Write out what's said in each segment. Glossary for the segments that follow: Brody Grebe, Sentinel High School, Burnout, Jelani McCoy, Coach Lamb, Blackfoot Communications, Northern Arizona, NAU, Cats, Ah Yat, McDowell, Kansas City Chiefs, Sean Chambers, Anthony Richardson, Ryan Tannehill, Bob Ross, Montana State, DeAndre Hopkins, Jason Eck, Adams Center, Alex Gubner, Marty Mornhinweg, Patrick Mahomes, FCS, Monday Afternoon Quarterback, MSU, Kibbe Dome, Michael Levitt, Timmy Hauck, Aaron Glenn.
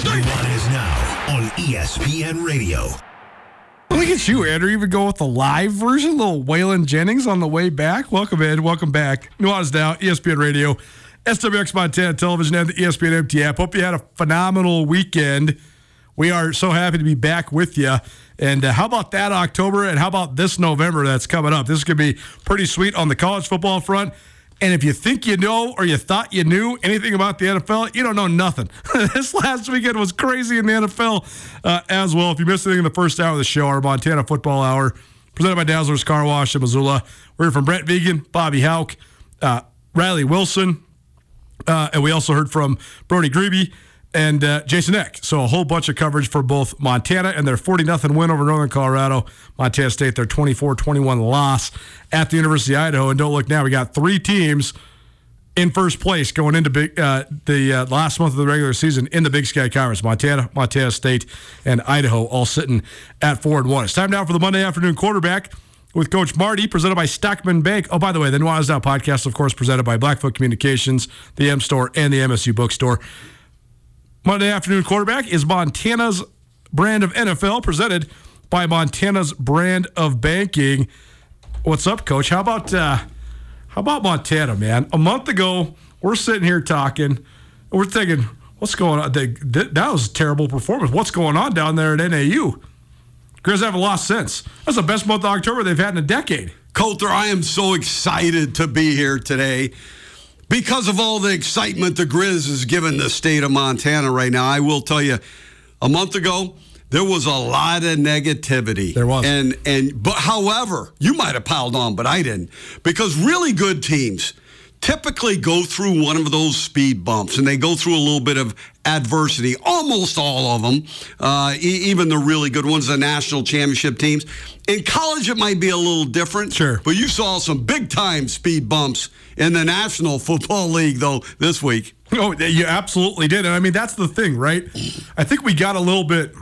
Nuanez Now on ESPN Radio. Look at you, Ed. Or even go with the live version. A little Waylon Jennings on the way back. Welcome, Ed. Welcome back. Nuanez Now, ESPN Radio, SWX Montana Television, and the ESPN MTF. Hope you had a phenomenal weekend. We are so happy to be back with you. And how about that October, and how about this November that's coming up? This is going to be pretty sweet on the college football front. And if you think you know or you thought you knew anything about the NFL, you don't know nothing. This last weekend was crazy in the NFL as well. If you missed anything in the first hour of the show, our Montana Football Hour, presented by Dazzler's Car Wash in Missoula. We're from Brent Vegan, Bobby Hauck, Riley Wilson, and we also heard from Brody Grebe and Jason Eck. So a whole bunch of coverage for both Montana and their 40-0 win over Northern Colorado. Montana State, their 24-21 loss at the University of Idaho. And don't look now, we got three teams in first place going into the last month of the regular season in the Big Sky Conference. Montana, Montana State, and Idaho all sitting at 4-1. It's time now for the Monday Afternoon Quarterback with Coach Marty, presented by Stockman Bank. Oh, by the way, the Nuanez Now podcast, of course, presented by Blackfoot Communications, the M Store, and the MSU Bookstore. Monday Afternoon Quarterback is Montana's brand of NFL, presented by Montana's brand of banking. What's up, Coach? How about Montana, man? A month ago, we're sitting here talking, and we're thinking, what's going on? That was a terrible performance. What's going on down there at NAU? Grizz haven't lost since. That's the best month of October they've had in a decade. Coulter, I am so excited to be here today. Because of all the excitement the Grizz has given the state of Montana right now. I will tell you, a month ago, there was a lot of negativity. There was. But however, you might have piled on, but I didn't. Because really good teams typically go through one of those speed bumps, and they go through a little bit of adversity, almost all of them, even the really good ones, the national championship teams. In college, it might be a little different. Sure. But you saw some big-time speed bumps in the National Football League, though, this week. Oh, you absolutely did. And, I mean, that's the thing, right? I think we got a little bit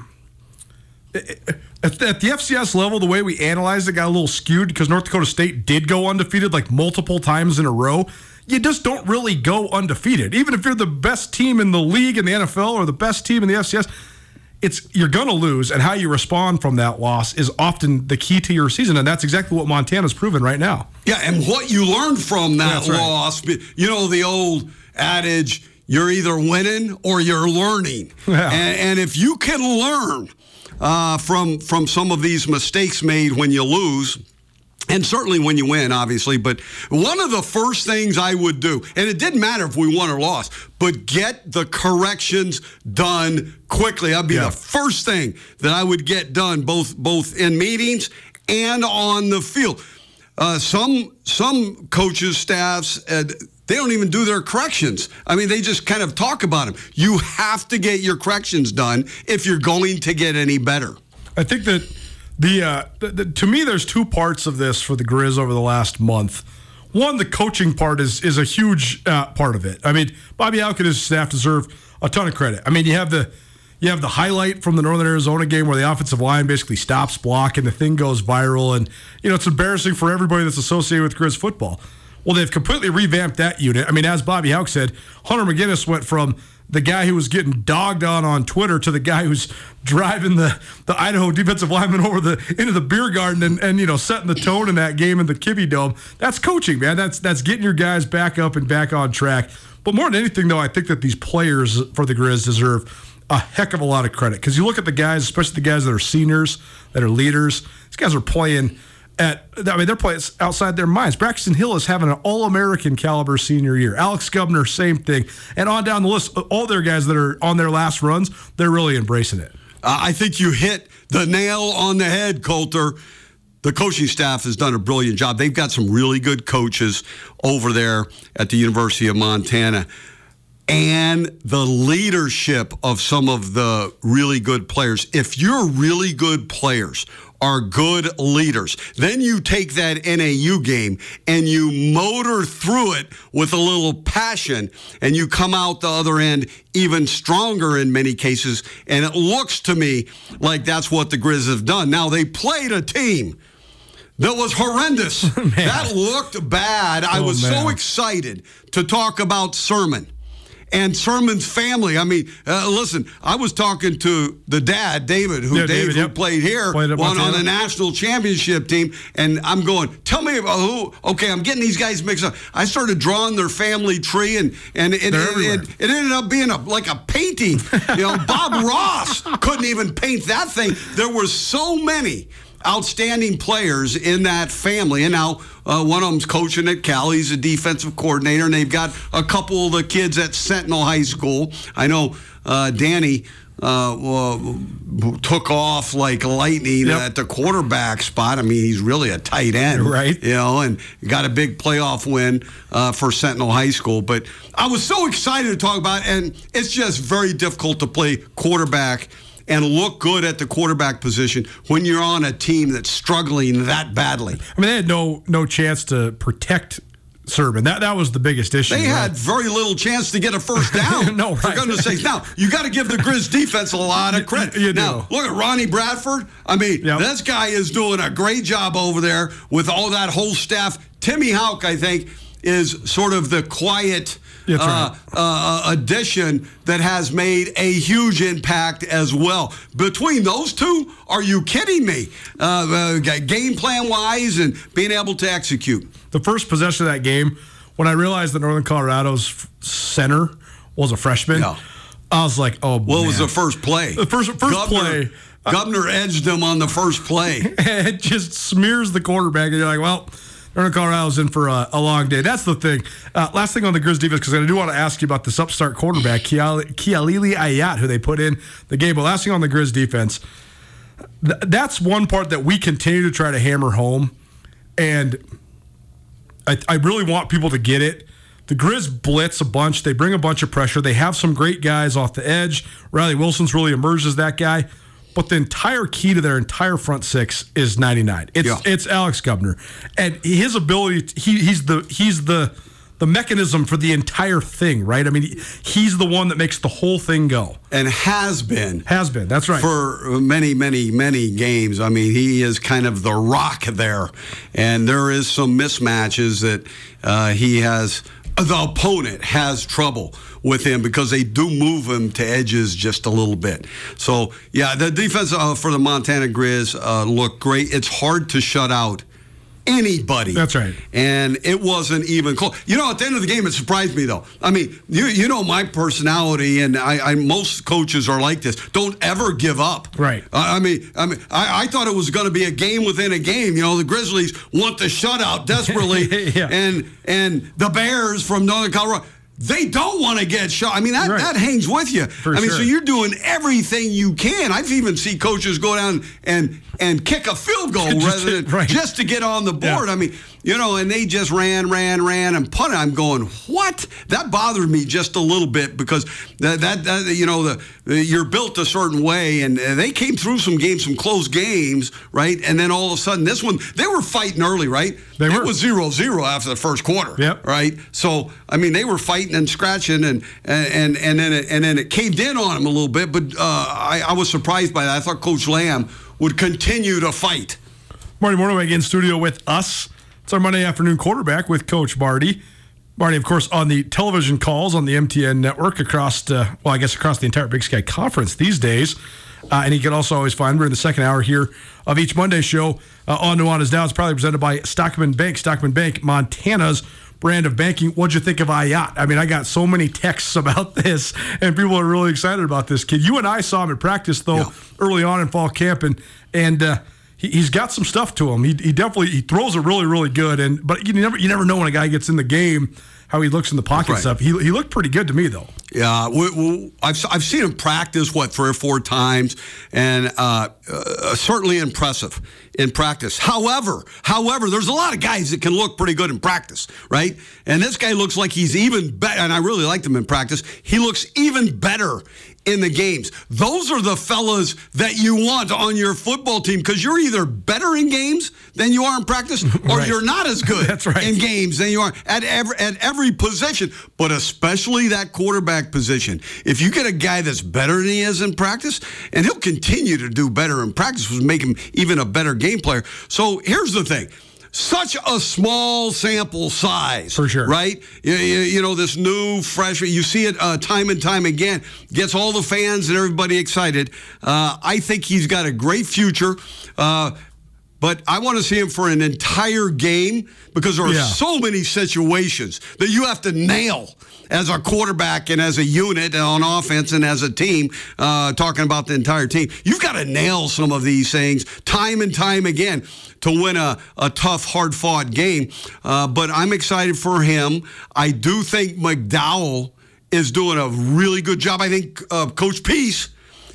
at the FCS level, the way we analyzed it got a little skewed because North Dakota State did go undefeated like multiple times in a row. You just don't really go undefeated. Even if you're the best team in the league in the NFL or the best team in the FCS, you're going to lose, and how you respond from that loss is often the key to your season, and that's exactly what Montana's proven right now. Yeah, and what you learn from that loss, you know, the old adage, you're either winning or you're learning. Yeah. And if you can learn from some of these mistakes made when you lose, and certainly when you win, obviously, but one of the first things I would do, and it didn't matter if we won or lost, but get the corrections done quickly. That'd be the first thing that I would get done, both in meetings and on the field. Some coaches, staffs, they don't even do their corrections. I mean, they just kind of talk about them. You have to get your corrections done if you're going to get any better. I think that to me, there's two parts of this for the Grizz over the last month. One, the coaching part is a huge part of it. I mean, Bobby Hauck and his staff deserve a ton of credit. I mean, you have the highlight from the Northern Arizona game where the offensive line basically stops block and the thing goes viral, and you know it's embarrassing for everybody that's associated with Grizz football. Well, they've completely revamped that unit. I mean, as Bobby Hauck said, Hunter McGinnis went from the guy who was getting dogged on Twitter to the guy who's driving the Idaho defensive lineman over into the beer garden and you know setting the tone in that game in the Kibbe Dome. That's coaching, man. That's getting your guys back up and back on track. But more than anything, though, I think that these players for the Grizz deserve a heck of a lot of credit because you look at the guys, especially the guys that are seniors, that are leaders. These guys are playing they're playing outside their minds. Braxton Hill is having an All-American caliber senior year. Alex Gubner, same thing. And on down the list, all their guys that are on their last runs, they're really embracing it. I think you hit the nail on the head, Coulter. The coaching staff has done a brilliant job. They've got some really good coaches over there at the University of Montana. and the leadership of some of the really good players. If your really good players are good leaders, then you take that NAU game and you motor through it with a little passion, and you come out the other end even stronger in many cases. And it looks to me like that's what the Grizz have done. Now, they played a team that was horrendous. That looked bad. I was so excited to talk about Sermon and Sermon's family. I mean, listen, I was talking to the dad, David, who played here, on a national championship team, and I'm going, tell me about who. Okay, I'm getting these guys mixed up. I started drawing their family tree, and it ended up being like a painting. You know, Bob Ross couldn't even paint that thing. There were so many outstanding players in that family, and now one of them's coaching at Cal. He's a defensive coordinator, and they've got a couple of the kids at Sentinel High School. I know Danny took off like lightning at the quarterback spot. I mean, he's really a tight end, right? You know, and got a big playoff win for Sentinel High School. But I was so excited to talk about it, and it's just very difficult to play quarterback and look good at the quarterback position when you're on a team that's struggling that badly. I mean, they had no chance to protect Sermon. That was the biggest issue. They had very little chance to get a first down. No, right. For goodness sakes. Now, you got to give the Grizz defense a lot of credit. You do. Look at Ronnie Bradford. I mean, this guy is doing a great job over there with all that whole staff. Timmy Hauck, I think, is sort of the quiet addition that has made a huge impact as well. Between those two, are you kidding me? Game plan wise and being able to execute. The first possession of that game, when I realized that Northern Colorado's center was a freshman, I was like, oh, man. What was the first play? The first play. Gubner edged him on the first play. And it just smears the quarterback, and you're like, well, Northern Colorado's in for a long day. That's the thing. Last thing on the Grizz defense, because I do want to ask you about this upstart quarterback, Kialili Ah Yat, who they put in the game. But last thing on the Grizz defense, that's one part that we continue to try to hammer home. And I really want people to get it. The Grizz blitz a bunch. They bring a bunch of pressure. They have some great guys off the edge. Riley Wilson's really emerged as that guy. But the entire key to their entire front six is 99. It's Alex Gubner, and his ability. He's the mechanism for the entire thing, right? I mean, he's the one that makes the whole thing go, and has been. That's right, for many games. I mean, he is kind of the rock there, and there is some mismatches that the opponent has trouble with him because they do move him to edges just a little bit. So, yeah, the defense for the Montana Grizz looked great. It's hard to shut out anybody. That's right. And it wasn't even close. You know, at the end of the game, it surprised me, though. I mean, you know my personality, and I most coaches are like this. Don't ever give up. Right. I thought it was going to be a game within a game. You know, the Grizzlies want the shutout desperately, and the Bears from Northern Colorado, they don't want to get shot. I mean, that hangs with you. For sure. So you're doing everything you can. I've even seen coaches go down and kick a field goal just to get on the board. Yeah. I mean, you know, and they just ran, and punted. I'm going, what? That bothered me just a little bit because you're built a certain way, and they came through some games, some close games, right? And then all of a sudden, this one, they were fighting early, right? It was 0-0 after the first quarter, right? So, I mean, they were fighting and scratching, and then it caved in on them a little bit, but I was surprised by that. I thought Coach Lamb would continue to fight. Marty Mornhinweg in studio with us. It's our Monday afternoon quarterback with Coach Pardi. Pardi, of course, on the television calls on the MTN network across the entire Big Sky Conference these days. And you can also always find we're in the second hour here of each Monday show on Nuanez Now. It's probably presented by Stockman Bank. Stockman Bank, Montana's brand of banking. What'd you think of Ah Yat? I mean, I got so many texts about this, and people are really excited about this kid. You and I saw him at practice, though, early on in fall camp, and he's got some stuff to him. He definitely throws it really, really good, but you never know when a guy gets in the game how he looks in the pocket and stuff. He looked pretty good to me, though. Yeah, I've seen him practice, what, 3 or 4 times, and certainly impressive in practice. However, there's a lot of guys that can look pretty good in practice, right? And this guy looks like he's even better, and I really liked him in practice. He looks even better in the games. Those are the fellas that you want on your football team, because you're either better in games than you are in practice, or you're not as good in games than you are at every position, but especially that quarterback position. If you get a guy that's better than he is in practice, and he'll continue to do better in practice, which will make him even a better game player. So here's the thing. Such a small sample size, for sure, right? You know, this new freshman, you see it time and time again, gets all the fans and everybody excited. I think he's got a great future, but I want to see him for an entire game, because there are so many situations that you have to nail as a quarterback and as a unit on offense and as a team, talking about the entire team. You've got to nail some of these things time and time again to win a tough, hard-fought game. But I'm excited for him. I do think McDowell is doing a really good job. I think Coach Pease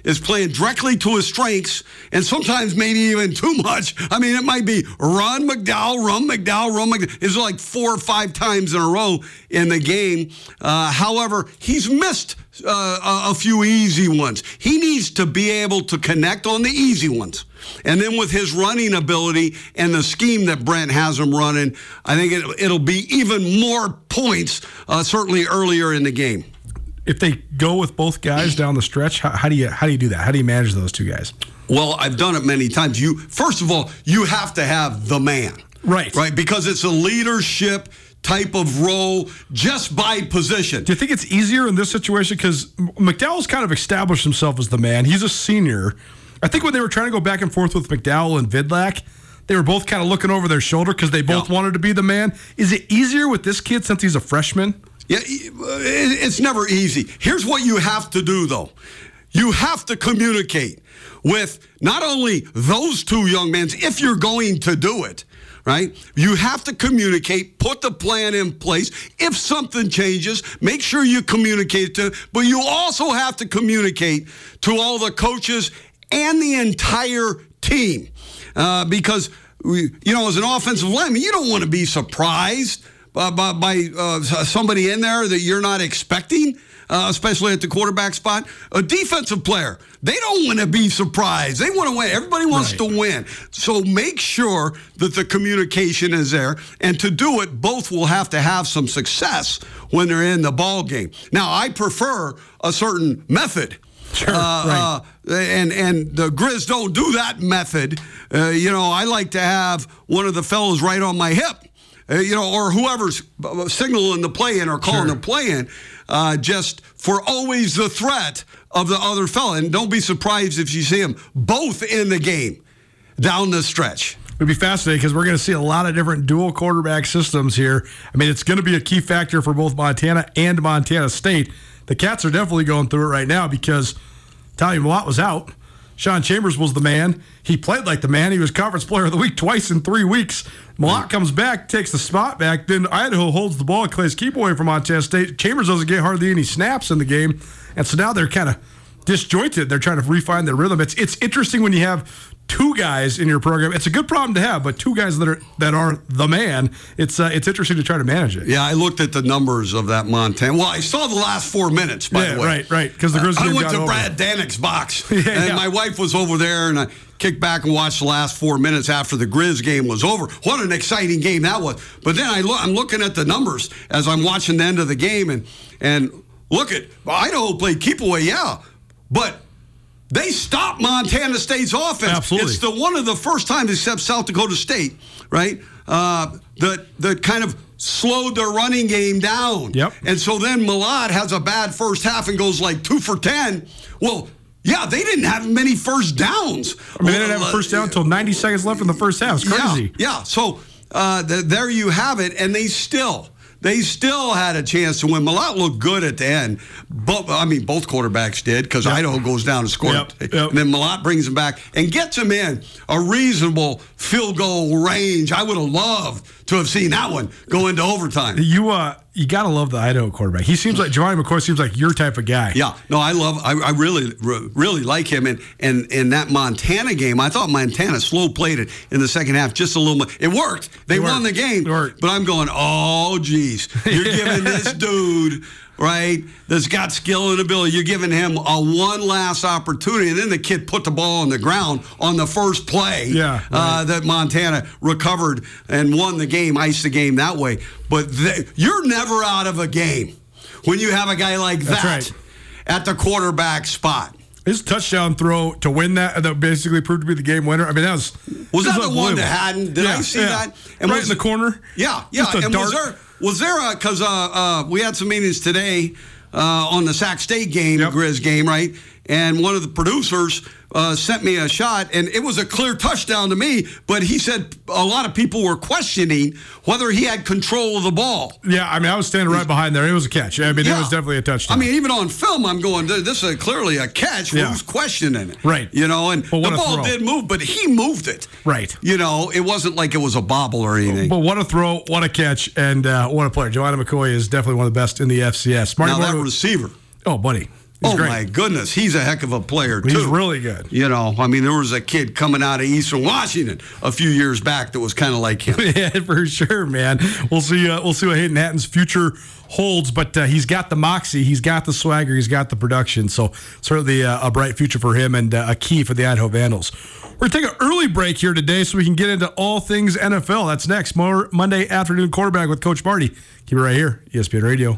is playing directly to his strengths, and sometimes maybe even too much. I mean, it might be run McDowell, run McDowell, run McDowell. It's like 4 or 5 times in a row in the game. However, he's missed a few easy ones. He needs to be able to connect on the easy ones. And then with his running ability and the scheme that Brent has him running, I think it'll be even more points, certainly earlier in the game. If they go with both guys down the stretch, how do you do that? How do you manage those two guys? Well, I've done it many times. First of all, you have to have the man. Right? Because it's a leadership type of role just by position. Do you think it's easier in this situation? Because McDowell's kind of established himself as the man. He's a senior. I think when they were trying to go back and forth with McDowell and Vidlac, they were both kind of looking over their shoulder because they both wanted to be the man. Is it easier with this kid since he's a freshman? Yeah, it's never easy. Here's what you have to do, though. You have to communicate with not only those two young men, if you're going to do it, right? You have to communicate, put the plan in place. If something changes, make sure you communicate to them. But you also have to communicate to all the coaches and the entire team. Because, you know, as an offensive lineman, you don't want to be surprised by somebody in there that you're not expecting, especially at the quarterback spot. A defensive player, they don't want to be surprised. They want to win. Everybody wants to win. So make sure that the communication is there. And to do it, both will have to have some success when they're in the ball game. Now, I prefer a certain method. Sure, and the Grizz don't do that method. You know, I like to have one of the fellows right on my hip. You know, or whoever's signaling the play in or calling the play in, just for always the threat of the other fella. And don't be surprised if you see them both in the game down the stretch. It'd be fascinating because we're going to see a lot of different dual quarterback systems here. I mean, it's going to be a key factor for both Montana and Montana State. The Cats are definitely going through it right now because Tommy Malott was out. Sean Chambers was the man. He played like the man. He was conference player of the week twice in 3 weeks. Malott comes back, takes the spot back. Then Idaho holds the ball and plays keep away from Montana State. Chambers doesn't get hardly any snaps in the game. And so now they're kind of disjointed. They're trying to refine their rhythm. It's interesting when you have two guys in your program. It's a good problem to have, but two guys that are the man, it's interesting to try to manage it. Yeah, I looked at the numbers of that Montana. Well, I saw the last 4 minutes, by the way. Right, because the Grizzlies got over. I went to Brad Danick's box, and my wife was over there, and I kicked back and watched the last 4 minutes after the Grizz game was over. What an exciting game that was. But then I'm looking at the numbers as I'm watching the end of the game, and look at Idaho played keep away, but they stopped Montana State's offense. Absolutely. It's one of the first times, except South Dakota State, right, that kind of slowed their running game down. Yep. And so then Malott has a bad first half and goes like 2 for 10. Well, yeah, they didn't have many first downs. I mean, they didn't have a first down until 90 seconds left in the first half. It's crazy. Yeah. So there you have it, and they still had a chance to win. Malott looked good at the end. But, I mean, both quarterbacks did because Idaho goes down and scores. And then Malott brings him back and gets him in a reasonable field goal range. I would have loved to have seen that one go into overtime. You got to love the Idaho quarterback. He seems like, Jelani McCoy seems like your type of guy. Yeah. No, I really like him. And in that Montana game, I thought Montana slow played it in the second half just a little. It worked. They won the game. But I'm going, oh, geez. You're giving this dude, right, that's got skill and ability, you're giving him a one last opportunity. And then the kid put the ball on the ground on the first play that Montana recovered and won the game, iced the game that way. But you're never out of a game when you have a guy like that at the quarterback spot. His touchdown throw to win that basically proved to be the game winner. I mean, that was that the one to Haddon? Did I see that? And right in the corner? Yeah, yeah. And was there because we had some meetings today on the Sac State game, Grizz game, right? And one of the producers sent me a shot, and it was a clear touchdown to me, but he said a lot of people were questioning whether he had control of the ball. Yeah, I mean, I was standing right behind there. It was a catch. I mean, it was definitely a touchdown. I mean, even on film, I'm going, this is clearly a catch. Yeah. Who's questioning it? Right. You know, and the ball did move, but he moved it. Right. You know, it wasn't like it was a bobble or anything. But what a throw, what a catch, and what a player. Jelani McCoy is definitely one of the best in the FCS. Marty Mornhinweg, that receiver. Oh, buddy. He's great. My goodness, he's a heck of a player, too. He's really good. You know, I mean, there was a kid coming out of Eastern Washington a few years back that was kind of like him. Yeah, for sure, man. We'll see what Hayden Hatton's future holds, but he's got the moxie, he's got the swagger, he's got the production, so certainly a bright future for him and a key for the Idaho Vandals. We're going to take an early break here today so we can get into all things NFL. That's next. More Monday Afternoon Quarterback with Coach Pardi. Keep it right here, ESPN Radio.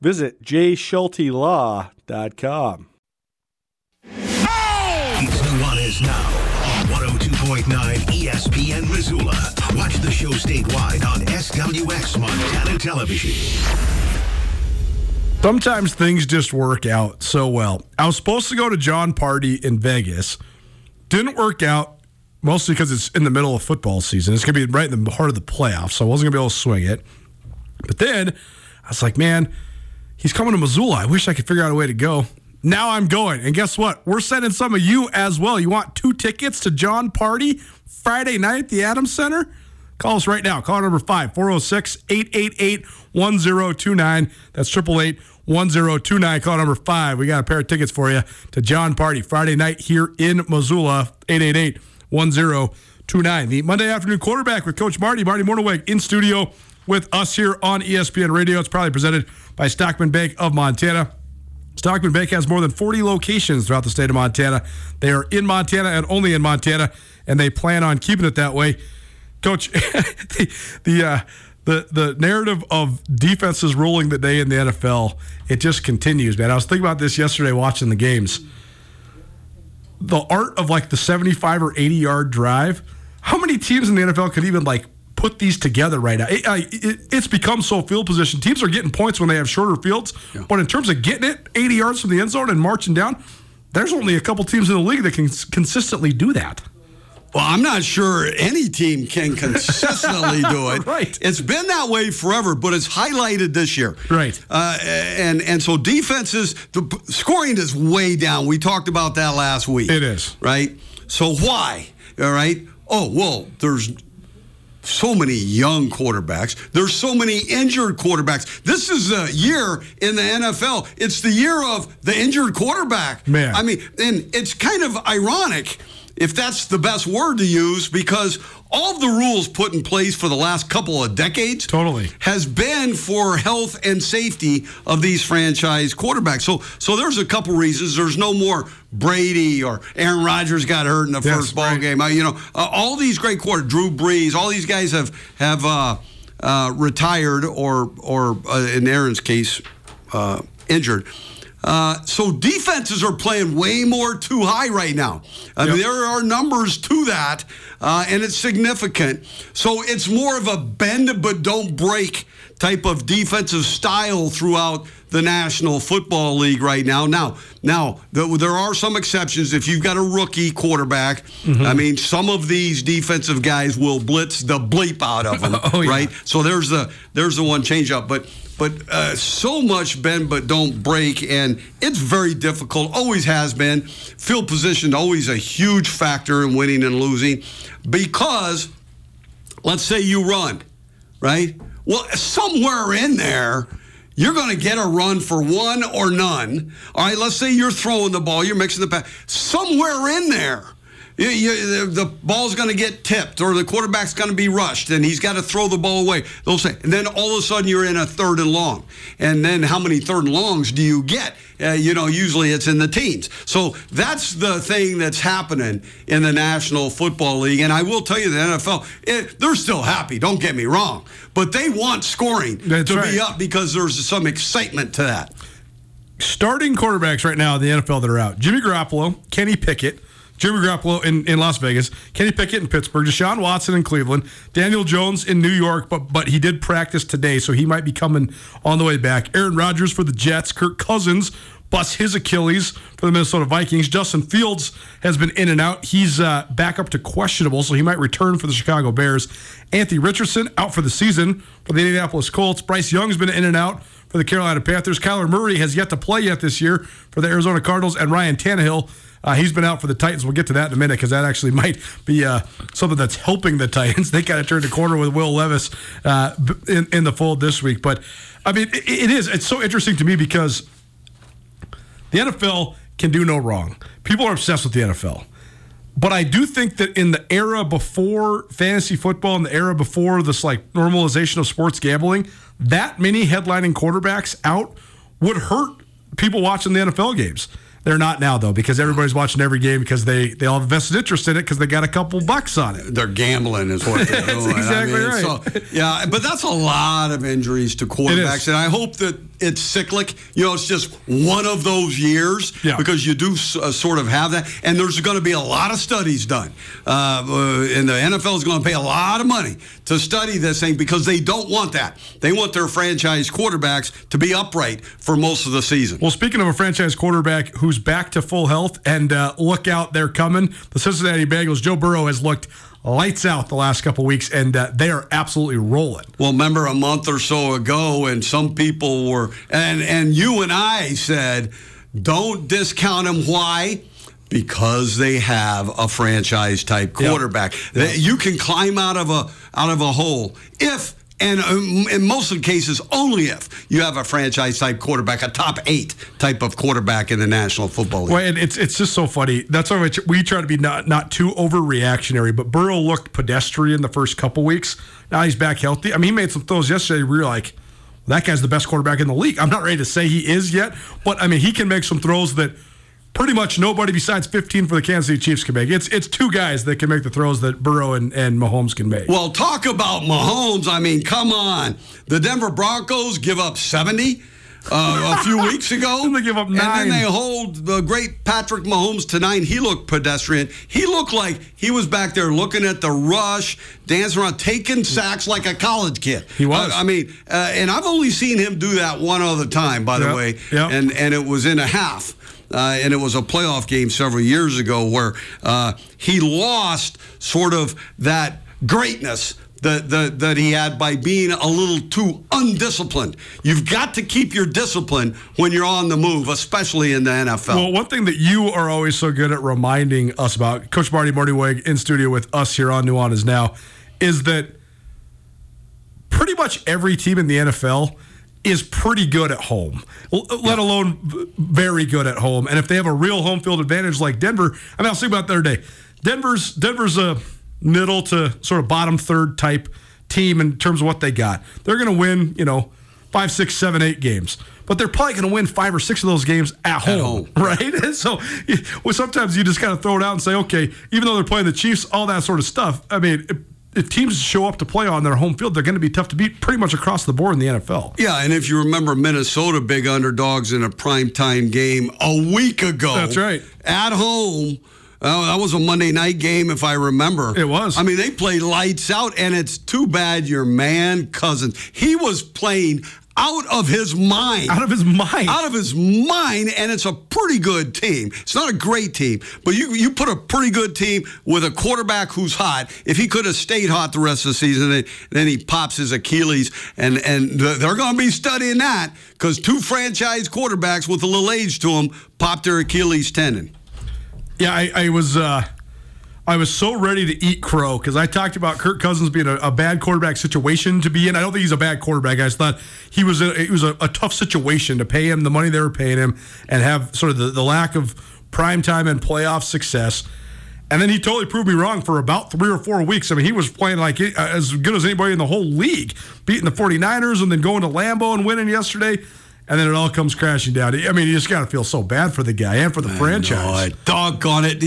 Visit jschultelaw.com. It's Nuanez Now on 102.9 ESPN Missoula. Watch the show statewide on SWX Montana Television. Sometimes things just work out so well. I was supposed to go to Jon Pardi in Vegas. Didn't work out, mostly because it's in the middle of football season. It's going to be right in the heart of the playoffs, so I wasn't going to be able to swing it. But then I was like, man, he's coming to Missoula. I wish I could figure out a way to go. Now I'm going. And guess what? We're sending some of you as well. You want 2 tickets to Jon Pardi Friday night at the Adams Center? Call us right now. Call number 5-406-888-1029. That's 888-1029. Call number 5. We got a pair of tickets for you to Jon Pardi Friday night here in Missoula. 888-1029. The Monday Afternoon Quarterback with Coach Marty Mornhinweg in studio with us here on ESPN Radio. It's probably presented by Stockman Bank of Montana. Stockman Bank has more than 40 locations throughout the state of Montana. They are in Montana and only in Montana, and they plan on keeping it that way. Coach, the narrative of defenses ruling the day in the NFL, it just continues, man. I was thinking about this yesterday watching the games. The art of like the 75 or 80 yard drive. How many teams in the NFL could even like put these together right now? It's become so field position. Teams are getting points when they have shorter fields, but in terms of getting it 80 yards from the end zone and marching down, there's only a couple teams in the league that can consistently do that. Well, I'm not sure any team can consistently do it. Right. It's been that way forever, but it's highlighted this year. Right. And so defenses, the scoring is way down. We talked about that last week. It is. Right? So why? All right? Oh, well, there's so many young quarterbacks. There's so many injured quarterbacks. This is a year in the NFL. It's the year of the injured quarterback. Man. I mean, and it's kind of ironic, if that's the best word to use, because all the rules put in place for the last couple of decades has been for health and safety of these franchise quarterbacks. So there's a couple reasons. There's no more Brady or Aaron Rodgers got hurt in the first ball game. All these great quarterbacks, Drew Brees, all these guys have retired or in Aaron's case, injured. So defenses are playing way more too high right now. I mean, there are numbers to that, and it's significant. So it's more of a bend but don't break type of defensive style throughout the National Football League right now. Now, there are some exceptions. If you've got a rookie quarterback, mm-hmm. I mean, some of these defensive guys will blitz the bleep out of them, right? So there's the one change up, but so much bend but don't break, and it's very difficult, always has been. Field position always a huge factor in winning and losing, because let's say you run, right? Well, somewhere in there, you're going to get a run for one or none. All right, let's say you're throwing the ball, you're mixing the pass. Somewhere in there, the ball's going to get tipped, or the quarterback's going to be rushed, and he's got to throw the ball away. They'll say, and then all of a sudden you're in a third and long, and then how many third and longs do you get? Usually it's in the teens. So that's the thing that's happening in the National Football League, and I will tell you, the NFL, they're still happy. Don't get me wrong, but they want scoring be up because there's some excitement to that. Starting quarterbacks right now in the NFL that are out: Jimmy Garoppolo, Kenny Pickett. Jimmy Garoppolo in Las Vegas, Kenny Pickett in Pittsburgh, Deshaun Watson in Cleveland, Daniel Jones in New York, but he did practice today, so he might be coming on the way back. Aaron Rodgers for the Jets, Kirk Cousins busts his Achilles for the Minnesota Vikings. Justin Fields has been in and out. He's back up to questionable, so he might return for the Chicago Bears. Anthony Richardson out for the season for the Indianapolis Colts. Bryce Young's been in and out for the Carolina Panthers. Kyler Murray has yet to play yet this year for the Arizona Cardinals, and Ryan Tannehill, he's been out for the Titans. We'll get to that in a minute, because that actually might be something that's helping the Titans. They kind of turned a corner with Will Levis in the fold this week. But, I mean, it's so interesting to me, because the NFL can do no wrong. People are obsessed with the NFL. But I do think that in the era before fantasy football, and the era before this like normalization of sports gambling, that many headlining quarterbacks out would hurt people watching the NFL games. They're not now, though, because everybody's watching every game, because they all have vested interest in it, because they got a couple bucks on it. They're gambling is what they're doing. That's exactly right. So, yeah, but that's a lot of injuries to quarterbacks, and I hope that it's cyclic. It's just one of those years, because you do sort of have that, and there's going to be a lot of studies done, and the NFL is going to pay a lot of money to study this thing, because they don't want that. They want their franchise quarterbacks to be upright for most of the season. Well, speaking of a franchise quarterback who's back to full health, and look out, they're coming. The Cincinnati Bengals, Joe Burrow has looked lights out the last couple weeks, and they are absolutely rolling. Well, remember a month or so ago, and some people were, and you and I said, don't discount him. Why? Because they have a franchise-type quarterback. Yep. You can climb out of a hole if, and in most of the cases, only if you have a franchise-type quarterback, a top-8 type of quarterback in the National Football League. Well, and it's just so funny. That's why we try to be not too overreactionary, but Burrow looked pedestrian the first couple weeks. Now he's back healthy. I mean, he made some throws yesterday where you're like, that guy's the best quarterback in the league. I'm not ready to say he is yet, but, I mean, he can make some throws that pretty much nobody besides 15 for the Kansas City Chiefs can make. It's two guys that can make the throws that Burrow and Mahomes can make. Well, talk about Mahomes. I mean, come on. The Denver Broncos give up 70 a few weeks ago. And they give up 9. And then they hold the great Patrick Mahomes to 9. He looked pedestrian. He looked like he was back there looking at the rush, dancing around, taking sacks like a college kid. He was. And I've only seen him do that one other time, by the way. And it was in a half. and it was a playoff game several years ago where he lost sort of that greatness that he had by being a little too undisciplined. You've got to keep your discipline when you're on the move, especially in the NFL. Well, one thing that you are always so good at reminding us about, Coach Marty Mornhinweg in studio with us here on Nuanez Now, is that pretty much every team in the NFL is pretty good at home, let alone very good at home. And if they have a real home field advantage like Denver, I mean, I was thinking about it the other day. Denver's a middle to sort of bottom third type team in terms of what they got. They're going to win, 5, 6, 7, 8 games. But they're probably going to win 5 or 6 of those games at home. Right? And so sometimes you just kind of throw it out and say, okay, even though they're playing the Chiefs, all that sort of stuff, I mean, if teams show up to play on their home field, they're going to be tough to beat pretty much across the board in the NFL. Yeah, and if you remember Minnesota, big underdogs in a primetime game a week ago. That's right. At home. That was a Monday night game, if I remember. It was. I mean, they played lights out, and it's too bad your man Cousins. He was playing out of his mind. Out of his mind. Out of his mind, and it's a pretty good team. It's not a great team, but you put a pretty good team with a quarterback who's hot. If he could have stayed hot the rest of the season, then he pops his Achilles, and they're going to be studying that because two franchise quarterbacks with a little age to them popped their Achilles tendon. Yeah, I was so ready to eat crow because I talked about Kirk Cousins being a bad quarterback situation to be in. I don't think he's a bad quarterback. I just thought it was a tough situation to pay him the money they were paying him and have sort of the lack of primetime and playoff success. And then he totally proved me wrong for about 3 or 4 weeks. I mean, he was playing like as good as anybody in the whole league, beating the 49ers and then going to Lambeau and winning yesterday. And then it all comes crashing down. I mean, you just got to feel so bad for the guy and for the franchise. Doggone it.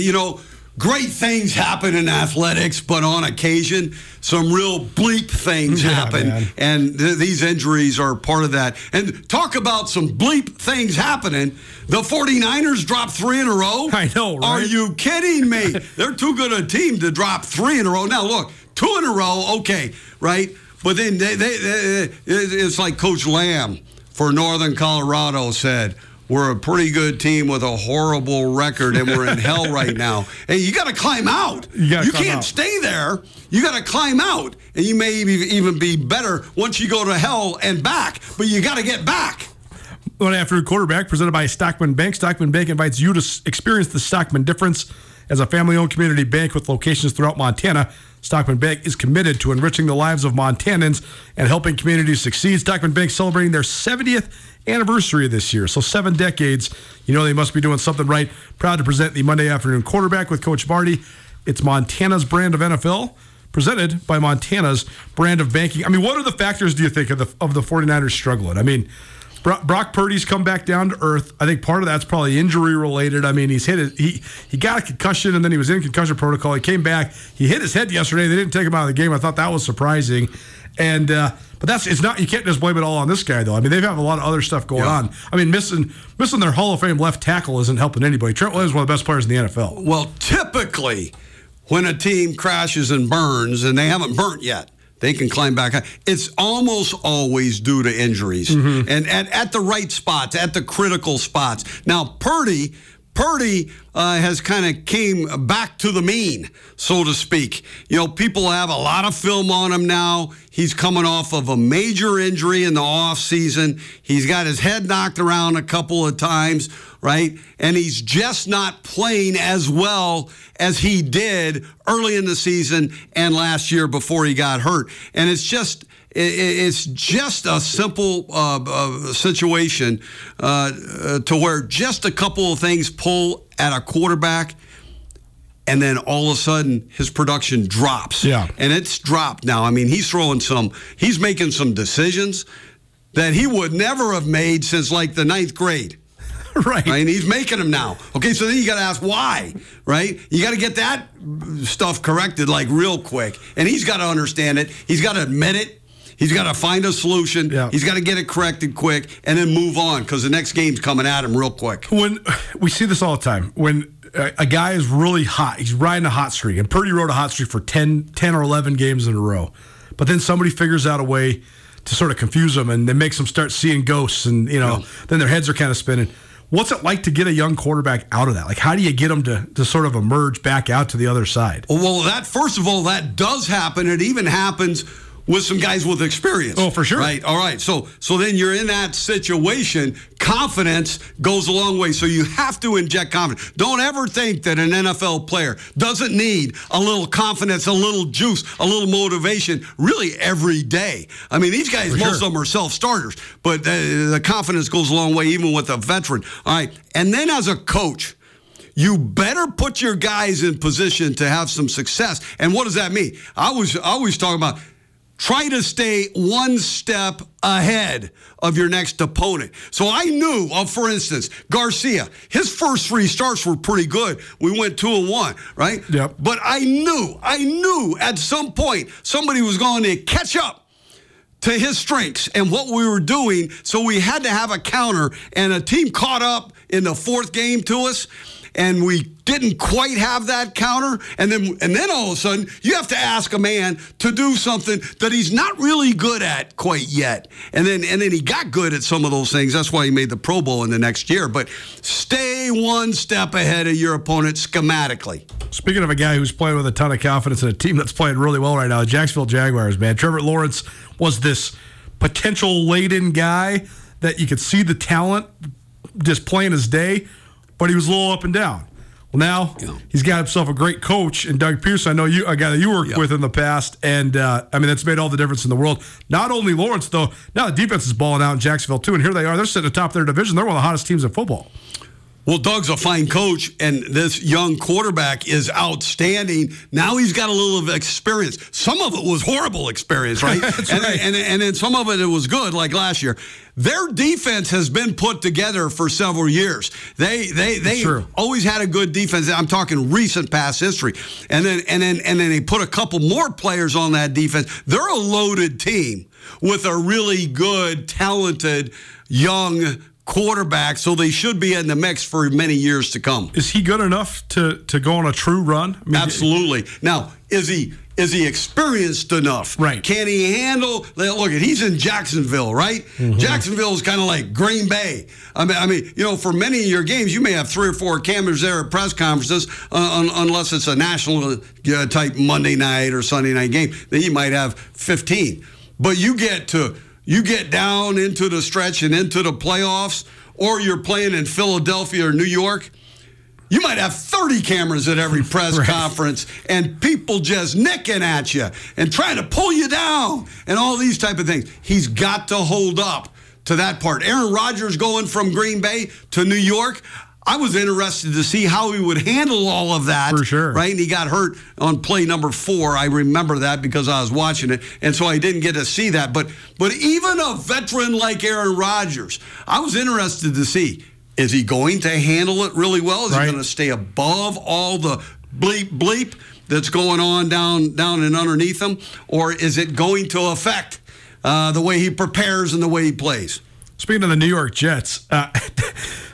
Great things happen in athletics, but on occasion, some real bleep things happen. Man. And these injuries are part of that. And talk about some bleep things happening. The 49ers dropped 3 in a row? I know, right? Are you kidding me? They're too good a team to drop 3 in a row. Now, look, 2 in a row, okay, right? But then it's like Coach Lamb for Northern Colorado said, we're a pretty good team with a horrible record, and we're in hell right now. Hey, you got to climb out. You can't stay there. You got to climb out, and you may even be better once you go to hell and back, but you got to get back. One Afternoon Quarterback, presented by Stockman Bank. Stockman Bank invites you to experience the Stockman difference as a family-owned community bank with locations throughout Montana. Stockman Bank is committed to enriching the lives of Montanans and helping communities succeed. Stockman Bank celebrating their 70th anniversary this year. So 7 decades, they must be doing something right. Proud to present the Monday Afternoon Quarterback with Coach Pardi. It's Montana's brand of NFL, presented by Montana's brand of banking. I mean, what are the factors, do you think, of the 49ers struggling? I mean, Brock Purdy's come back down to earth. I think part of that's probably injury-related. I mean, he's hit it. He got a concussion, and then he was in concussion protocol. He came back. He hit his head yesterday. They didn't take him out of the game. I thought that was surprising. And but you can't just blame it all on this guy, though. I mean, they have a lot of other stuff going on. I mean, missing their Hall of Fame left tackle isn't helping anybody. Trent Williams is one of the best players in the NFL. Well, typically, when a team crashes and burns, and they haven't burnt yet, they can climb back up. It's almost always due to injuries. Mm-hmm. And at the right spots, at the critical spots. Now, Purdy has kind of came back to the mean, so to speak. People have a lot of film on him now. He's coming off of a major injury in the offseason. He's got his head knocked around a couple of times, right? And he's just not playing as well as he did early in the season and last year before he got hurt. And it's just a simple situation to where just a couple of things pull at a quarterback, and then all of a sudden his production drops. Yeah. And it's dropped now. I mean, he's making some decisions that he would never have made since like the 9th grade. Right. And he's making them now. Okay, so then you got to ask why, right? You got to get that stuff corrected like real quick. And he's got to understand it. He's got to admit it. He's got to find a solution. Yeah. He's got to get it corrected quick and then move on because the next game's coming at him real quick. When we see this all the time. When a guy is really hot, he's riding a hot streak. And Purdy rode a hot streak for 10 or 11 games in a row. But then somebody figures out a way to sort of confuse him and then makes them start seeing ghosts. And, then their heads are kind of spinning. What's it like to get a young quarterback out of that? Like, how do you get them to sort of emerge back out to the other side? Well, that, first of all, that does happen. It even happens with some guys with experience. Oh, for sure. Right. All right. So then you're in that situation. Confidence goes a long way. So you have to inject confidence. Don't ever think that an NFL player doesn't need a little confidence, a little juice, a little motivation, really every day. I mean, these guys, most of them are self-starters, but the confidence goes a long way, even with a veteran. All right. And then as a coach, you better put your guys in position to have some success. And what does that mean? I always talk about, try to stay one step ahead of your next opponent. So I knew of, for instance, Garcia. His first three starts were pretty good. We went 2-1, right? Yep. But I knew at some point somebody was going to catch up to his strengths and what we were doing. So we had to have a counter, and a team caught up in the fourth game to us, and we didn't quite have that counter, and then all of a sudden, you have to ask a man to do something that he's not really good at quite yet. And then he got good at some of those things. That's why he made the Pro Bowl in the next year. But stay one step ahead of your opponent schematically. Speaking of a guy who's playing with a ton of confidence and a team that's playing really well right now, the Jacksonville Jaguars, man. Trevor Lawrence was this potential-laden guy that you could see the talent just playing his day, but he was a little up and down. Well, now he's got himself a great coach in Doug Pearson. I know you, a guy that you worked with in the past, and I mean, that's made all the difference in the world. Not only Lawrence, though, now the defense is balling out in Jacksonville, too, and here they are. They're sitting atop their division. They're one of the hottest teams in football. Well, Doug's a fine coach, and this young quarterback is outstanding. Now he's got a little of experience. Some of it was horrible experience, right? And then some of it was good, like last year. Their defense has been put together for several years. They always had a good defense. I'm talking recent past history. And then they put a couple more players on that defense. They're a loaded team with a really good, talented young quarterback, so they should be in the mix for many years to come. Is he good enough to go on a true run? I mean, absolutely. Now, is he experienced enough? Right. Can he handle? Look, he's in Jacksonville, right? Mm-hmm. Jacksonville is kind of like Green Bay. I mean, you know, for many of your games, you may have 3 or 4 cameras there at press conferences, unless it's a national type Monday night or Sunday night game. Then you might have 15, but you get down into the stretch and into the playoffs, or you're playing in Philadelphia or New York, you might have 30 cameras at every press conference and people just nicking at you and trying to pull you down and all these type of things. He's got to hold up to that part. Aaron Rodgers going from Green Bay to New York, I was interested to see how he would handle all of that. For sure. Right? And he got hurt on play number 4. I remember that because I was watching it, and so I didn't get to see that. But even a veteran like Aaron Rodgers, I was interested to see, is he going to handle it really well? Is he going to stay above all the bleep that's going on down and underneath him? Or is it going to affect the way he prepares and the way he plays? Speaking of the New York Jets,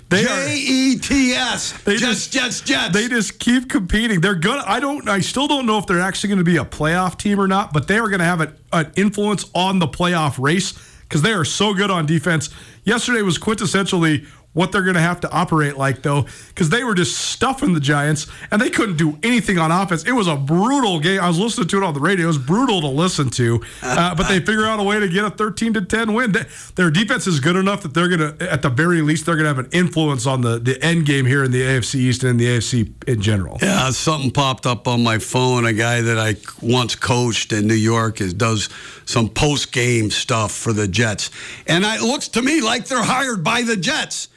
Jets, Jets. They just keep competing. They're good. I still don't know if they're actually going to be a playoff team or not, but they are going to have an influence on the playoff race because they are so good on defense. Yesterday was quintessentially what they're going to have to operate like, though, because they were just stuffing the Giants, and they couldn't do anything on offense. It was a brutal game. I was listening to it on the radio. It was brutal to listen to, but they figure out a way to get a 13-10 win. Their defense is good enough that they're going to, at the very least, they're going to have an influence on the end game here in the AFC East and in the AFC in general. Yeah, something popped up on my phone. A guy that I once coached in New York does some post-game stuff for the Jets, and it looks to me like they're hired by the Jets.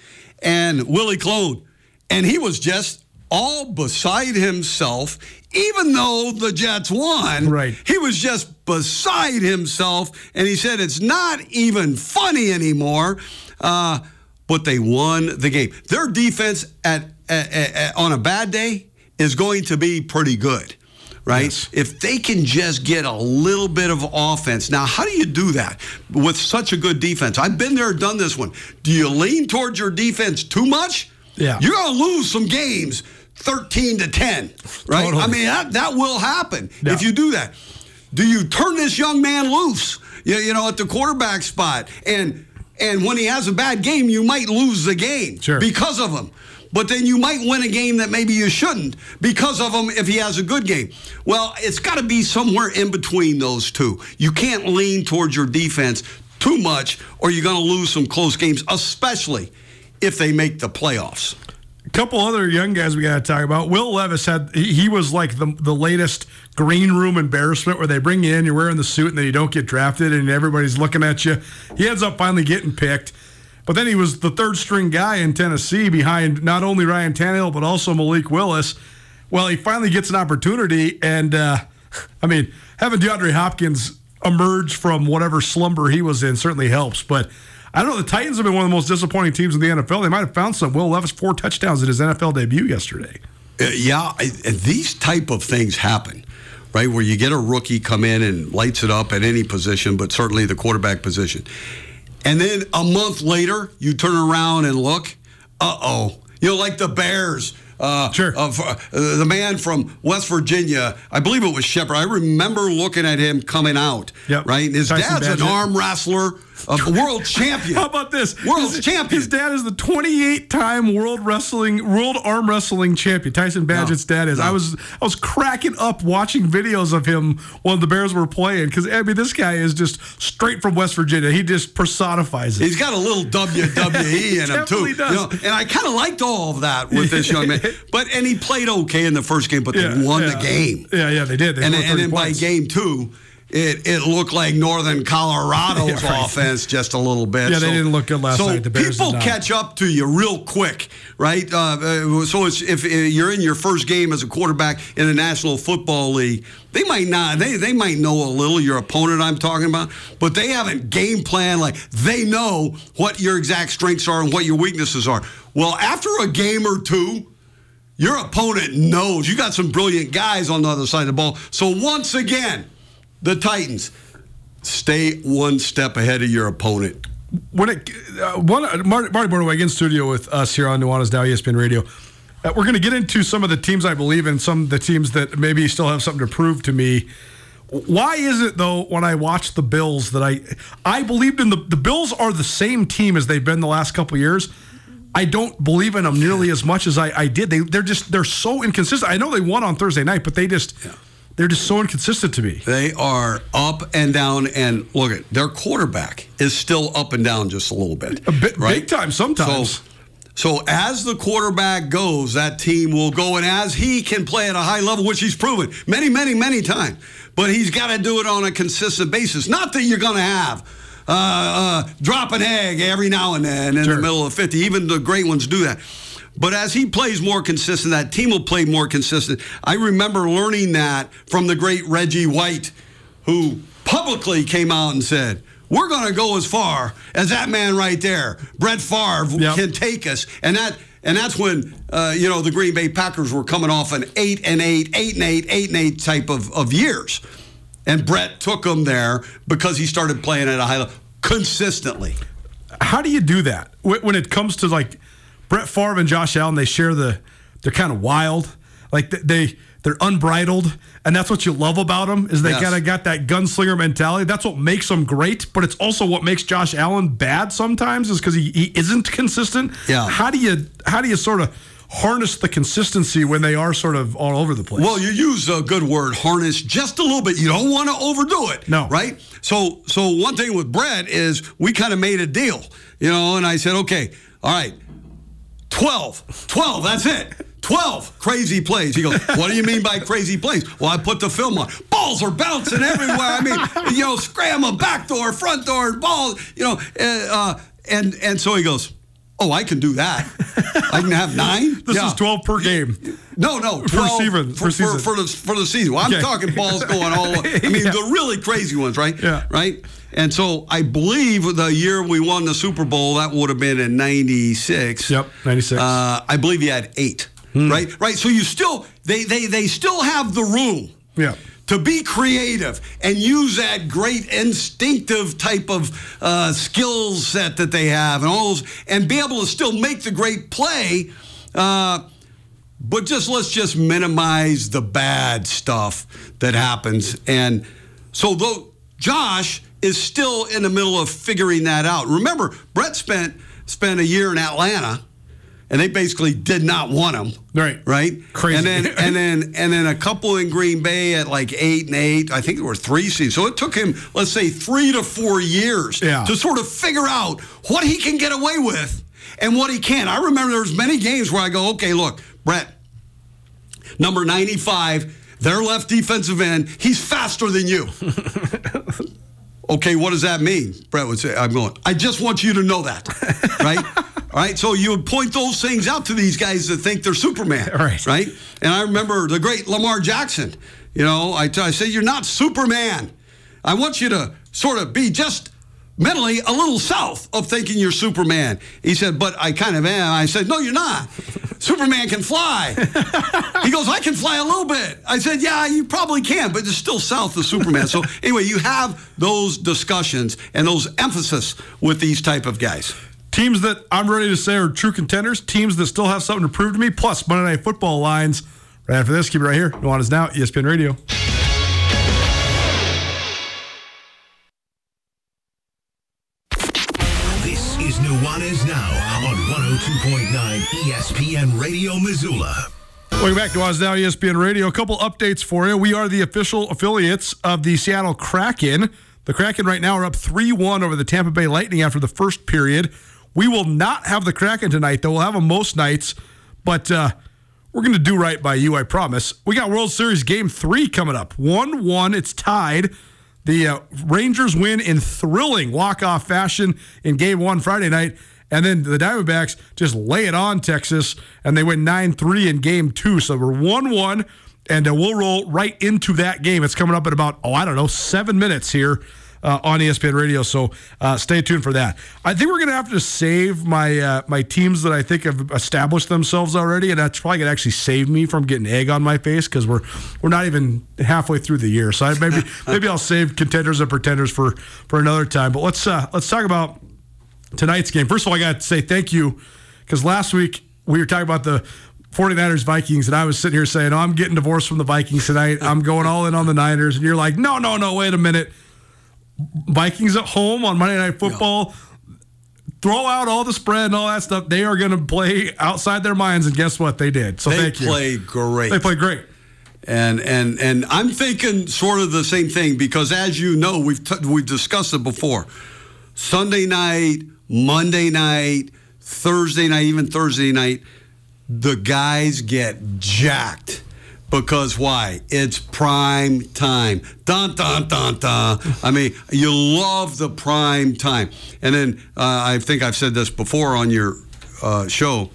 And Willie Clone, and he was just all beside himself, even though the Jets won. Right. He was just beside himself, and he said it's not even funny anymore, but they won the game. Their defense on a bad day is going to be pretty good, right? Yes. If they can just get a little bit of offense. Now, how do you do that with such a good defense? I've been there, done this one. Do you lean towards your defense too much? Yeah. You're going to lose some games 13-10, right? Totally. I mean, that will happen if you do that. Do you turn this young man loose, you know, at the quarterback spot and And when he has a bad game, you might lose the game because of him. But then you might win a game that maybe you shouldn't because of him if he has a good game. Well, it's got to be somewhere in between those two. You can't lean towards your defense too much or you're going to lose some close games, especially if they make the playoffs. A couple other young guys we got to talk about. Will Levis had, he was like the latest green room embarrassment where they bring you in, you're wearing the suit, and then you don't get drafted, and everybody's looking at you. He ends up finally getting picked. But then he was the third-string guy in Tennessee behind not only Ryan Tannehill but also Malik Willis. Well, he finally gets an opportunity, and, I mean, having DeAndre Hopkins emerge from whatever slumber he was in certainly helps. But I don't know, the Titans have been one of the most disappointing teams in the NFL. They might have found some. Will Levis, 4 touchdowns in his NFL debut yesterday. Yeah, these type of things happen, right, where you get a rookie come in and lights it up at any position, but certainly the quarterback position. And then a month later, you turn around and look, you know, like the Bears. The man from West Virginia, I believe it was Shepard. I remember looking at him coming out, right? And his dad's an arm wrestler, a world champion. How about this? World champion. His dad is the 28-time world arm wrestling champion. Tyson Badgett's dad is. I was cracking up watching videos of him while the Bears were playing because, I mean, this guy is just straight from West Virginia. He just personifies it. He's got a little WWE in him, too. He does. You know, and I kind of liked all of that with this young man. And he played okay in the first game, but they won the game. Yeah, they did. And then by game 2, it looked like Northern Colorado's offense just a little bit. Yeah, they didn't look good last night. The Bears people catch up to you real quick, right? So if you're in your first game as a quarterback in the National Football League, they might not. They might know a little, your opponent I'm talking about, but they haven't game planned. Like, they know what your exact strengths are and what your weaknesses are. Well, after a game or two, your opponent knows. You got some brilliant guys on the other side of the ball. So once again, the Titans stay one step ahead of your opponent. Marty Mornhinweg in studio with us here on Nuanez Now, ESPN Radio. We're going to get into some of the teams I believe in, some of the teams that maybe still have something to prove to me. Why is it, though, when I watched the Bills that I believed in the Bills are the same team as they've been the last couple of years? I don't believe in them nearly as much as I did. They're so inconsistent. I know they won on Thursday night, but they're just so inconsistent to me. They are up and down, and look at their quarterback is still up and down just a little bit. A bit, right? Big time sometimes. So as the quarterback goes, that team will go, and as he can play at a high level, which he's proven many, many, many times, but he's got to do it on a consistent basis. Not that you're going to have drop an egg every now and then in the middle of 50. Even the great ones do that. But as he plays more consistent, that team will play more consistent. I remember learning that from the great Reggie White, who publicly came out and said, we're going to go as far as that man right there, Brett Favre, can take us. And that's when the Green Bay Packers were coming off an 8-8 type of years. And Brett took him there because he started playing at a high level consistently. How do you do that when it comes to, like, Brett Favre and Josh Allen? They share they're kind of wild. Like, they're unbridled, and that's what you love about them is they kind of got that gunslinger mentality. That's what makes them great, but it's also what makes Josh Allen bad sometimes is because he isn't consistent. Yeah. How do you sort of harness the consistency when they are sort of all over the place? Well, you use a good word, harness, just a little bit. You don't want to overdo it. No. Right? So one thing with Brett is we kind of made a deal, and I said, okay, all right, 12, that's it. 12 crazy plays. He goes, what do you mean by crazy plays? Well, I put the film on. Balls are bouncing everywhere. I mean, scramble, back door, front door, balls, and so he goes, oh, I can do that. I can have 9? This is 12 per game. No, 12 for season. For the season. Well, I'm talking balls going all over. I mean, the really crazy ones, right? Yeah. Right? And so I believe the year we won the Super Bowl, that would have been in 96. Yep, 96. I believe he had 8, right? Right, so you still, they still have the room. Yeah. To be creative and use that great instinctive type of skill set that they have and all those, and be able to still make the great play, but let's minimize the bad stuff that happens. And so though Josh is still in the middle of figuring that out. Remember, Brent spent a year in Atlanta, and they basically did not want him. Right? Crazy. And then a couple in Green Bay at like 8 and 8. I think there were 3 seasons. So it took him, let's say, 3 to 4 years to sort of figure out what he can get away with and what he can't. I remember there's many games where I go, okay, look, Brett, number 95, their left defensive end, he's faster than you. Okay, what does that mean? Brett would say, I'm going, I just want you to know that, right? All right, so you would point those things out to these guys that think they're Superman, right? And I remember the great Lamar Jackson. You know, I said, you're not Superman. I want you to sort of be just mentally a little south of thinking you're Superman. He said, but I kind of am. I said, no, you're not. Superman can fly. He goes, I can fly a little bit. I said, yeah, you probably can, but it's still south of Superman. So anyway, you have those discussions and those emphasis with these type of guys. Teams that I'm ready to say are true contenders, teams that still have something to prove to me, plus Monday Night Football lines. Right after this, keep it right here. Nuanez Now, ESPN Radio. This is Nuanez Now on 102.9 ESPN Radio, Missoula. Welcome back to Nuanez Now, ESPN Radio. A couple updates for you. We are the official affiliates of the Seattle Kraken. The Kraken right now are up 3-1 over the Tampa Bay Lightning after the first period. We will not have the Kraken tonight, though. We'll have them most nights, but we're going to do right by you, I promise. We got World Series Game 3 coming up. 1-1, it's tied. The Rangers win in thrilling walk-off fashion in Game 1 Friday night, and then the Diamondbacks just lay it on Texas, and they win 9-3 in Game 2. So we're 1-1, and we'll roll right into that game. It's coming up in about, 7 minutes here. On ESPN Radio, so stay tuned for that. I think we're going to have to save my my teams that I think have established themselves already, and that's probably going to actually save me from getting egg on my face because we're not even halfway through the year. So maybe I'll save contenders and pretenders for another time. But let's talk about tonight's game. First of all, I got to say thank you because last week we were talking about the 49ers, Vikings, and I was sitting here saying, oh, I'm getting divorced from the Vikings tonight. I'm going all in on the Niners. And you're like, no, wait a minute. Vikings at home on Monday Night Football, throw out all the spread and all that stuff. They are going to play outside their minds, and guess what? They did. So they played great. They played great. And I'm thinking sort of the same thing because, as you know, we've discussed it before. Sunday night, Monday night, Thursday night, even Thursday night, the guys get jacked. Because why? It's prime time. Dun, dun, dun, dun. I mean, you love the prime time. And then I think I've said this before on your show.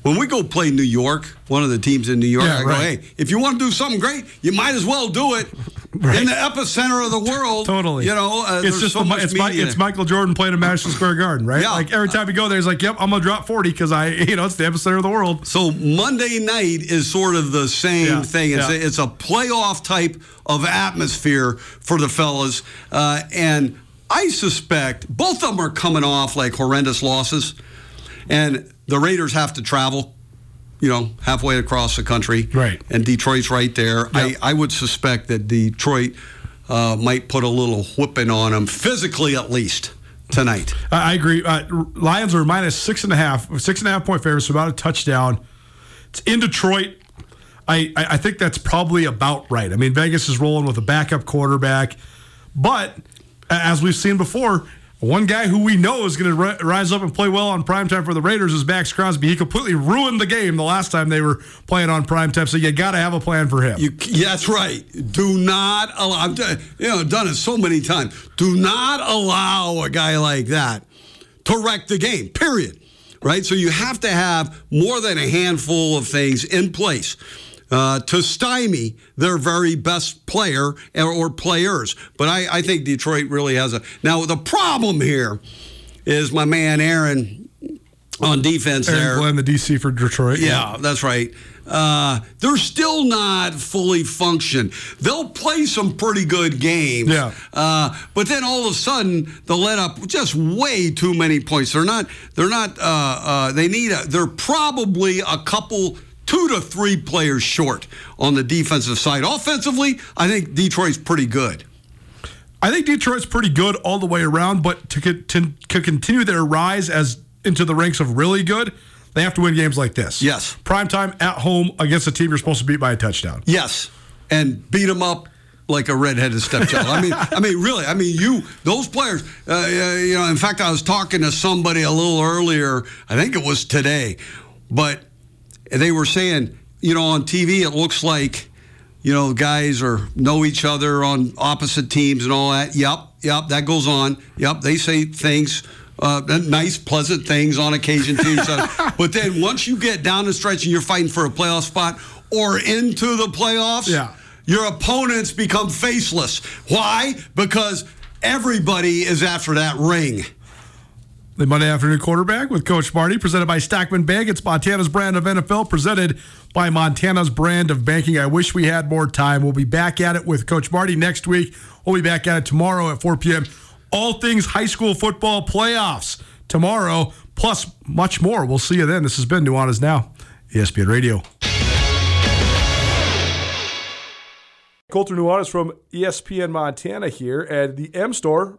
When we go play New York, one of the teams in New York, I go, hey, if you want to do something great, you might as well do it in the epicenter of the world. Totally. You know, it's just so it's Michael Jordan playing in Madison Square Garden, right? Yeah. Like every time you go there, he's like, "Yep, I'm gonna drop 40 because it's the epicenter of the world." So Monday night is sort of the same thing. It's a playoff type of atmosphere for the fellas, and I suspect both of them are coming off like horrendous losses, and the Raiders have to travel, halfway across the country. Right. And Detroit's right there. Yep. I would suspect that Detroit might put a little whipping on them, physically at least, tonight. I agree. Lions are minus 6.5 point favorites, about a touchdown. It's in Detroit. I think that's probably about right. I mean, Vegas is rolling with a backup quarterback. But, as we've seen before, one guy who we know is going to rise up and play well on primetime for the Raiders is Max Crosby. He completely ruined the game the last time they were playing on primetime, so you got to have a plan for him. That's right. Do not allow. I've done it so many times. Do not allow a guy like that to wreck the game, period. Right? So you have to have more than a handful of things in place to stymie their very best player or players. But I think Detroit really has a... Now, the problem here is my man Aaron on defense there. Aaron Glenn, the DC for Detroit. Yeah, that's right. They're still not fully functioned. They'll play some pretty good games. Yeah. But then all of a sudden, they'll let up just way too many points. They're probably a couple... 2 to 3 players short on the defensive side. Offensively, I think Detroit's pretty good. I think Detroit's pretty good all the way around, but to continue their rise as into the ranks of really good, they have to win games like this. Yes. Primetime at home against a team you're supposed to beat by a touchdown. Yes. And beat them up like a redheaded stepchild. Really. Those players. In fact, I was talking to somebody a little earlier. I think it was today, but they were saying, on TV it looks like, guys know each other on opposite teams and all that. Yep, that goes on. Yep, they say things. Nice, pleasant things on occasion to each other. But then once you get down the stretch and you're fighting for a playoff spot or into the playoffs, your opponents become faceless. Why? Because everybody is after that ring. The Monday Afternoon Quarterback with Coach Marty, presented by Stockman Bank. It's Montana's brand of NFL, presented by Montana's brand of banking. I wish we had more time. We'll be back at it with Coach Marty next week. We'll be back at it tomorrow at 4 p.m., all things high school football playoffs tomorrow, plus much more. We'll see you then. This has been Nuanez Now, ESPN Radio. Coulter Nuanez from ESPN Montana here at the M Store.